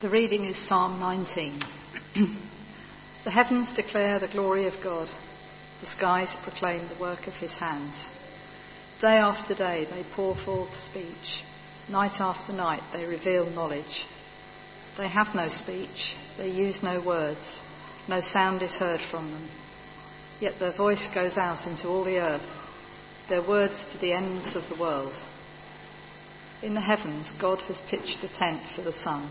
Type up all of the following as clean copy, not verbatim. The reading is Psalm 19. The heavens declare the glory of God. The skies proclaim the work of his hands. Day after day they pour forth speech. Night after night they reveal knowledge. They have no speech. They use no words. No sound is heard from them. Yet their voice goes out into all the earth. Their words to the ends of the world. In the heavens God has pitched a tent for the sun.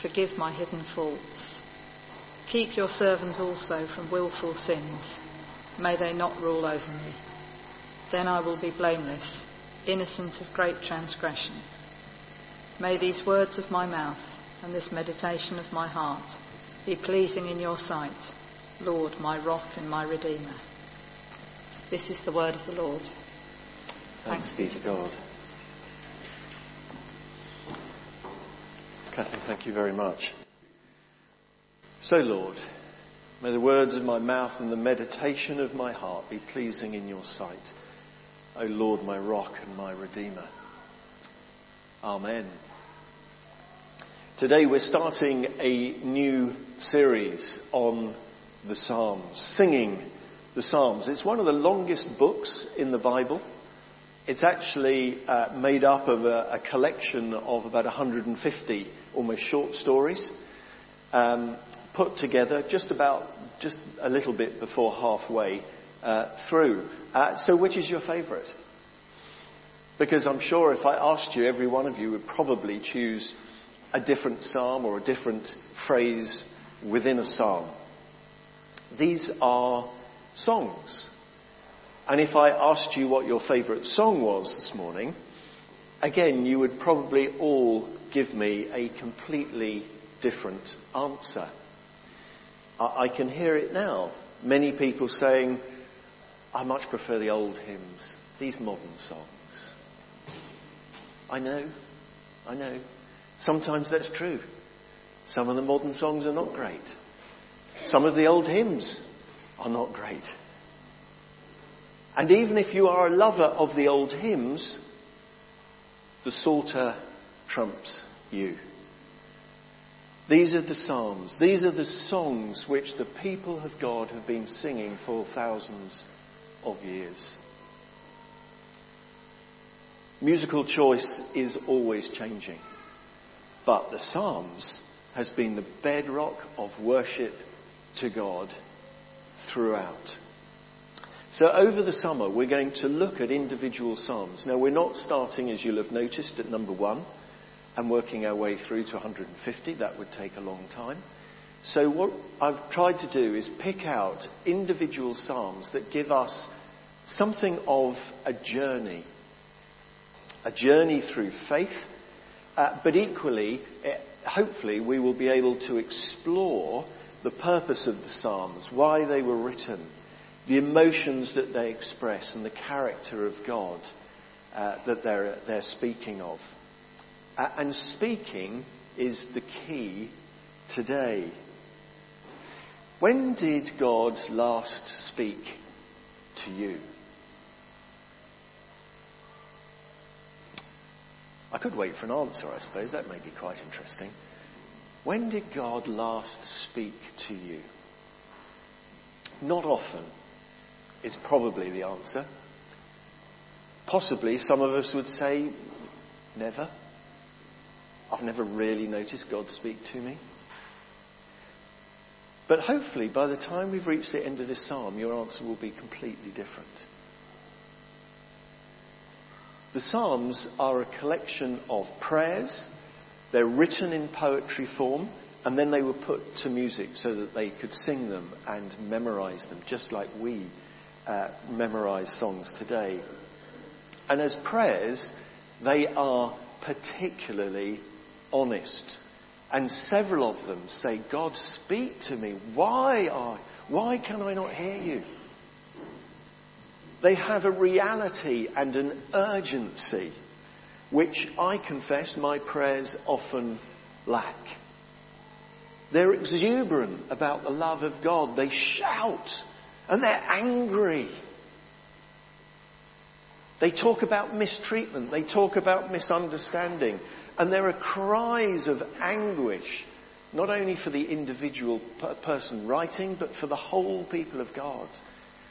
Forgive my hidden faults. Keep your servant also from willful sins. May they not rule over me. Then I will be blameless, innocent of great transgression. May these words of my mouth and this meditation of my heart be pleasing in your sight, Lord, my rock and my redeemer. This is the word of the Lord. Thanks be to God. Catherine, thank you very much. So, Lord, may the words of my mouth and the meditation of my heart be pleasing in your sight. O Lord, my rock and my redeemer. Amen. Today we're starting a new series on the Psalms, singing the Psalms. It's one of the longest books in the Bible. It's actually made up of a collection of about 150 almost short stories, put together just a little bit before halfway through. So which is your favourite? Because I'm sure if I asked you, every one of you would probably choose a different psalm or a different phrase within a psalm. These are songs. And if I asked you what your favourite song was this morning, again, you would probably all give me a completely different answer. I can hear it now. Many people saying, I much prefer the old hymns, these modern songs. I know. Sometimes that's true. Some of the modern songs are not great. Some of the old hymns are not great. And even if you are a lover of the old hymns, the Psalter trumps you. These are the psalms. These are the songs which the people of God have been singing for thousands of years. Musical choice is always changing. But the Psalms has been the bedrock of worship to God throughout. So over the summer, we're going to look at individual psalms. Now, we're not starting, as you'll have noticed, at number 1 and working our way through to 150. That would take a long time. So what I've tried to do is pick out individual psalms that give us something of a journey through faith. But equally, hopefully, we will be able to explore the purpose of the psalms, why they were written, the emotions that they express and the character of God that they're speaking of. And speaking is the key today. When did God last speak to you? I could wait for an answer, I suppose. That may be quite interesting. When did God last speak to you? Not often. Is probably the answer. Possibly some of us would say, never. I've never really noticed God speak to me. But hopefully by the time we've reached the end of this psalm, your answer will be completely different. The Psalms are a collection of prayers. They're written in poetry form, and then they were put to music so that they could sing them and memorize them, just like we memorize songs today. And as prayers, they are particularly honest. And several of them say, God, speak to me. Why can I not hear you? They have a reality and an urgency, which I confess my prayers often lack. They're exuberant about the love of God. They shout and they're angry. They talk about mistreatment. They talk about misunderstanding. And there are cries of anguish, not only for the individual person writing, but for the whole people of God,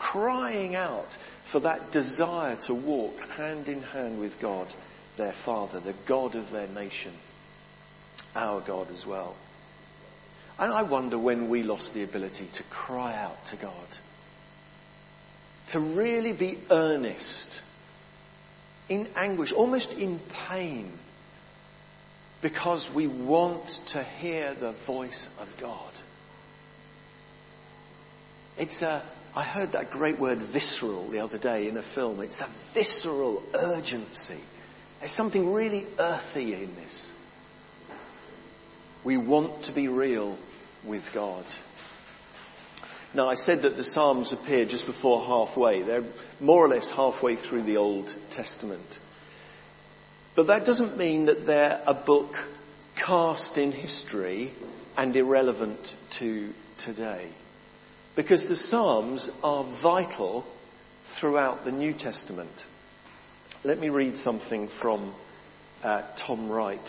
crying out for that desire to walk hand in hand with God, their Father, the God of their nation, our God as well. And I wonder when we lost the ability to cry out to God, to really be earnest, in anguish, almost in pain, because we want to hear the voice of God. I heard that great word visceral the other day in a film. It's a visceral urgency. There's something really earthy in this. We want to be real with God. Now, I said that the Psalms appear just before halfway. They're more or less halfway through the Old Testament. But that doesn't mean that they're a book cast in history and irrelevant to today. Because the Psalms are vital throughout the New Testament. Let me read something from Tom Wright,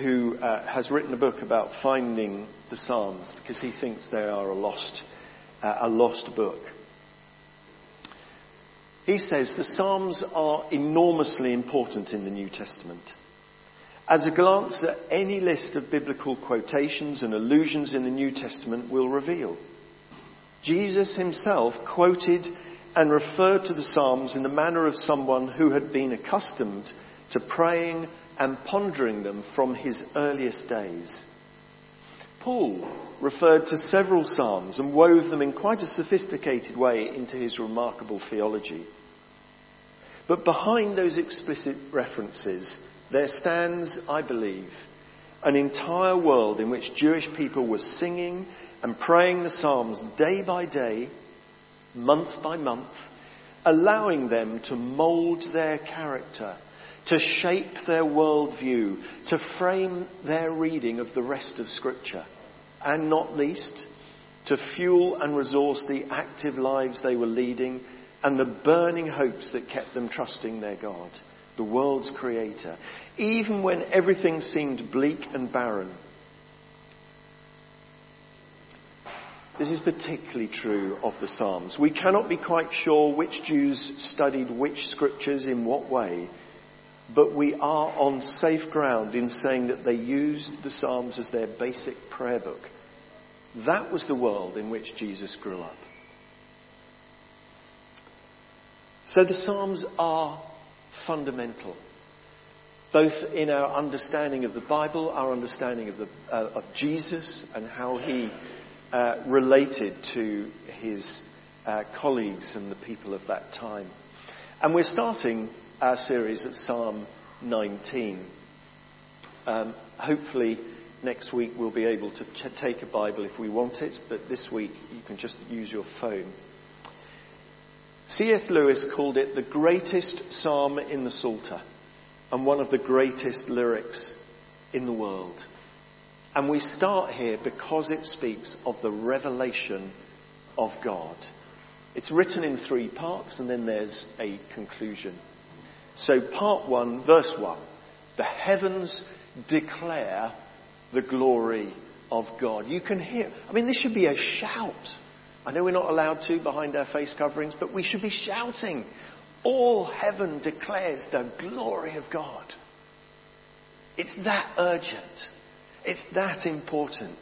who has written a book about finding the Psalms, because he thinks they are a lost book. He says, the Psalms are enormously important in the New Testament. As a glance at any list of biblical quotations and allusions in the New Testament will reveal, Jesus himself quoted and referred to the Psalms in the manner of someone who had been accustomed to praying and pondering them from his earliest days. Paul referred to several psalms and wove them in quite a sophisticated way into his remarkable theology. But behind those explicit references, there stands, I believe, an entire world in which Jewish people were singing and praying the psalms day by day, month by month, allowing them to mould their character, to shape their worldview, to frame their reading of the rest of Scripture, and not least, to fuel and resource the active lives they were leading and the burning hopes that kept them trusting their God, the world's Creator, even when everything seemed bleak and barren. This is particularly true of the Psalms. We cannot be quite sure which Jews studied which Scriptures in what way, but we are on safe ground in saying that they used the Psalms as their basic prayer book. That was the world in which Jesus grew up. So the Psalms are fundamental, both in our understanding of the Bible, our understanding of Jesus and how he related to his colleagues and the people of that time. And we're starting our series at Psalm 19. Hopefully next week we'll be able to take a Bible if we want it, but this week you can just use your phone. C.S. Lewis called it the greatest psalm in the Psalter and one of the greatest lyrics in the world. And we start here because it speaks of the revelation of God. It's written in three parts and then there's a conclusion. So part 1, verse 1, the heavens declare the glory of God. You can hear, this should be a shout. I know we're not allowed to behind our face coverings, but we should be shouting. All heaven declares the glory of God. It's that urgent. It's that important.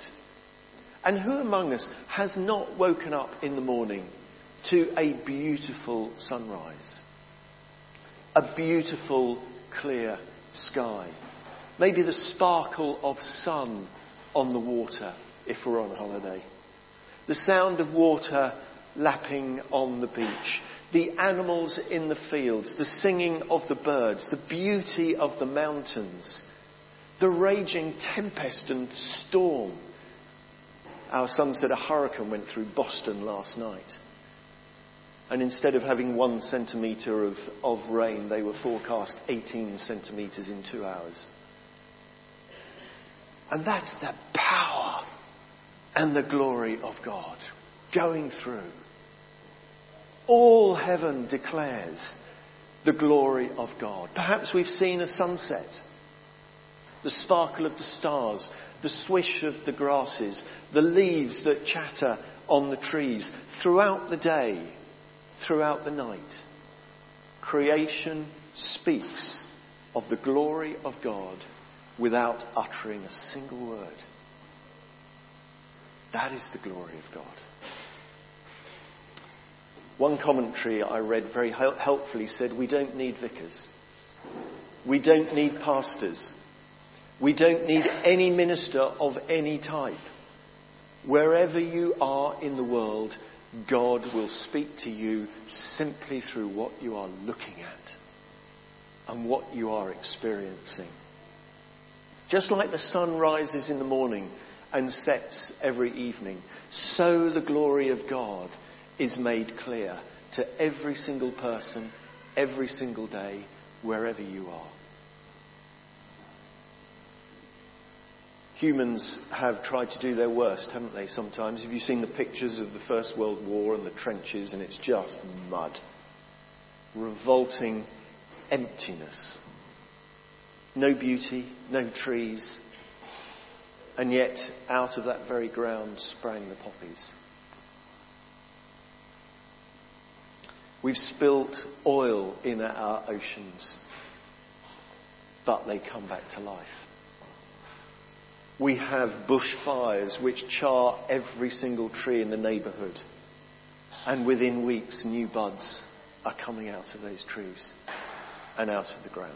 And who among us has not woken up in the morning to a beautiful sunrise? A beautiful clear sky. Maybe the sparkle of sun on the water if we're on holiday. The sound of water lapping on the beach. The animals in the fields. The singing of the birds. The beauty of the mountains. The raging tempest and storm. Our son said a hurricane went through Boston last night. And instead of having 1 centimetre of rain, they were forecast 18 centimetres in 2 hours. And that's the power and the glory of God going through. All heaven declares the glory of God. Perhaps we've seen a sunset, the sparkle of the stars, the swish of the grasses, the leaves that chatter on the trees throughout the day, throughout the night. Creation speaks of the glory of God without uttering a single word. That is the glory of God. One commentary I read very helpfully said, we don't need vicars. We don't need pastors. We don't need any minister of any type. Wherever you are in the world, God will speak to you simply through what you are looking at and what you are experiencing. Just like the sun rises in the morning and sets every evening, so the glory of God is made clear to every single person, every single day, wherever you are. Humans have tried to do their worst, haven't they, sometimes? Have you seen the pictures of the First World War and the trenches? And it's just mud. Revolting emptiness. No beauty, no trees. And yet, out of that very ground sprang the poppies. We've spilt oil in our oceans, but they come back to life. We have bushfires which char every single tree in the neighbourhood. And within weeks, new buds are coming out of those trees and out of the ground.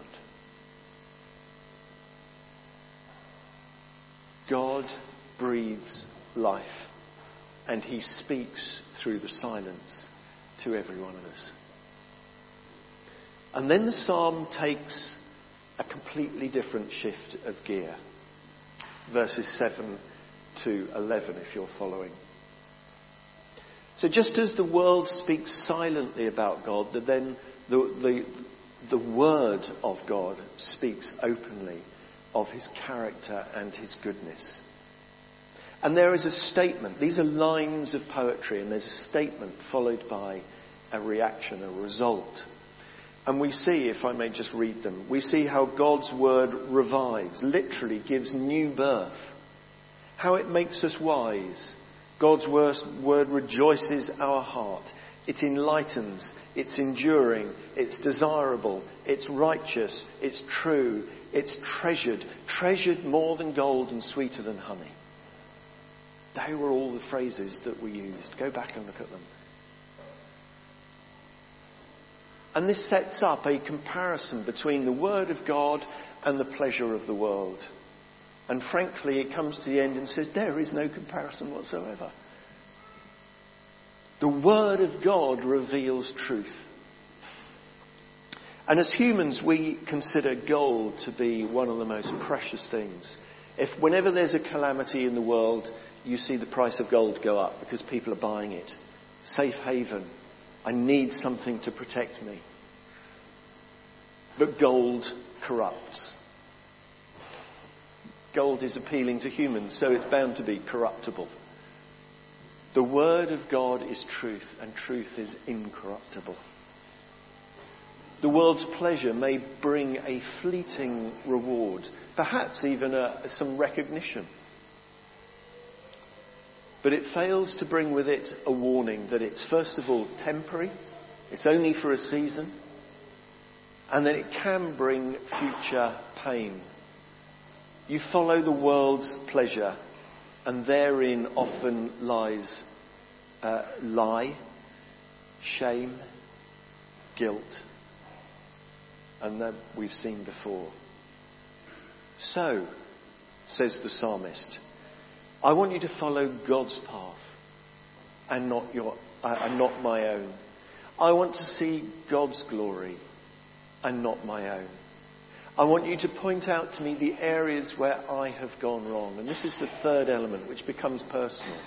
God breathes life, and he speaks through the silence to every one of us. And then the psalm takes a completely different shift of gear. Verses 7 to 11, if you're following. So just as the world speaks silently about God, then the word of God speaks openly of his character and his goodness. And there is a statement. These are lines of poetry, and there's a statement followed by a reaction, a result. And we see, if I may just read them, we see how God's word revives, literally gives new birth. How it makes us wise. God's word rejoices our heart. It enlightens, it's enduring, it's desirable, it's righteous, it's true, it's treasured. Treasured more than gold and sweeter than honey. They were all the phrases that we used. Go back and look at them. And this sets up a comparison between the word of God and the pleasure of the world. And frankly, it comes to the end and says, there is no comparison whatsoever. The word of God reveals truth. And as humans, we consider gold to be one of the most precious things. If whenever there's a calamity in the world, you see the price of gold go up because people are buying it. Safe haven. I need something to protect me. But gold corrupts. Gold is appealing to humans, so it's bound to be corruptible. The word of God is truth, and truth is incorruptible. The world's pleasure may bring a fleeting reward, perhaps even some recognition. But it fails to bring with it a warning that it's, first of all, temporary. It's only for a season. And that it can bring future pain. You follow the world's pleasure and therein often lies lie, shame, guilt, and that we've seen before. So, says the psalmist, I want you to follow God's path and not my own. I want to see God's glory and not my own. I want you to point out to me the areas where I have gone wrong. And this is the third element, which becomes personal.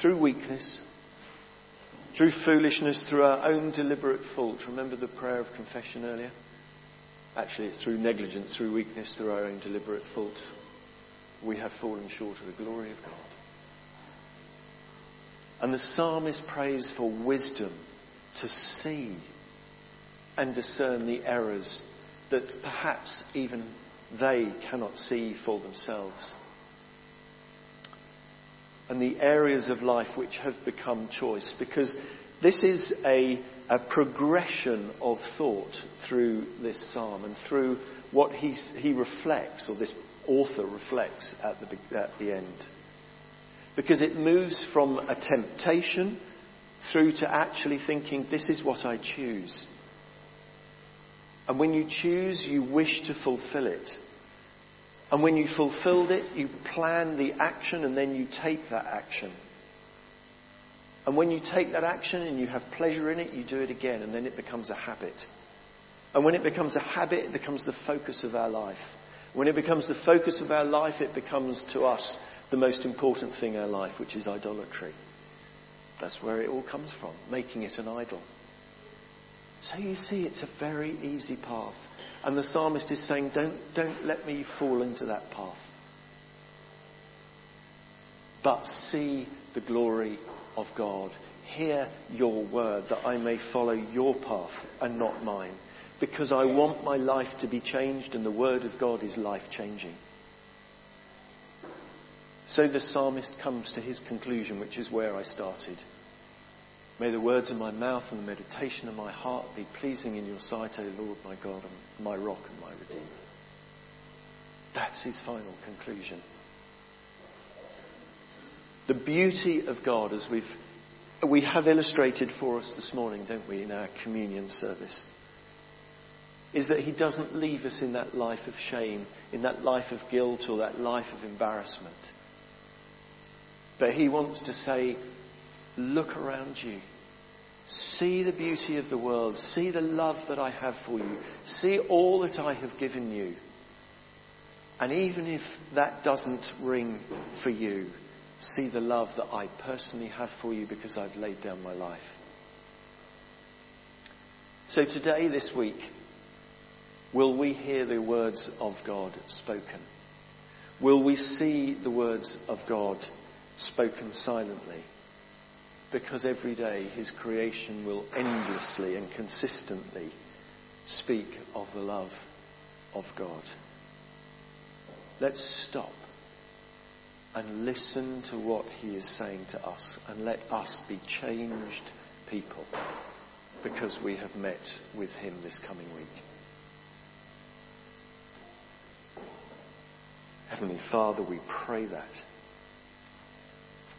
Through weakness, through foolishness, through our own deliberate fault. Remember the prayer of confession earlier? Actually, it's through negligence, through weakness, through our own deliberate fault. We have fallen short of the glory of God. And the psalmist prays for wisdom to see and discern the errors that perhaps even they cannot see for themselves. And the areas of life which have become choice, because this is a progression of thought through this psalm and through what he reflects, or this author reflects at the end. Because it moves from a temptation through to actually thinking, this is what I choose. And when you choose, you wish to fulfill it. And when you fulfilled it, you plan the action and then you take that action. And when you take that action and you have pleasure in it, you do it again, and then it becomes a habit. And when it becomes a habit, it becomes the focus of our life. When it becomes the focus of our life, it becomes to us the most important thing in our life, which is idolatry. That's where it all comes from, making it an idol. So you see, it's a very easy path. And the psalmist is saying, don't let me fall into that path. But see the glory of God. Hear your word, that I may follow your path and not mine. Because I want my life to be changed, and the word of God is life-changing. So the psalmist comes to his conclusion, which is where I started. May the words of my mouth and the meditation of my heart be pleasing in your sight, O Lord, my God, and my rock and my redeemer. That's his final conclusion. The beauty of God, as we have illustrated for us this morning, don't we, in our communion service, is that he doesn't leave us in that life of shame, in that life of guilt or that life of embarrassment. But he wants to say, look around you. See the beauty of the world. See the love that I have for you. See all that I have given you. And even if that doesn't ring for you, see the love that I personally have for you, because I've laid down my life. So today, this week, will we hear the words of God spoken? Will we see the words of God spoken silently? Because every day his creation will endlessly and consistently speak of the love of God. Let's stop and listen to what he is saying to us, and let us be changed people because we have met with him this coming week. Heavenly Father, we pray that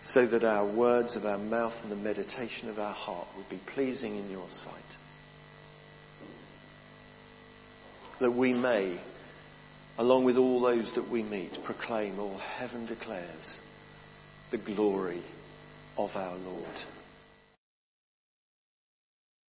so that our words of our mouth and the meditation of our heart would be pleasing in your sight. That we may, along with all those that we meet, proclaim all heaven declares the glory of our Lord.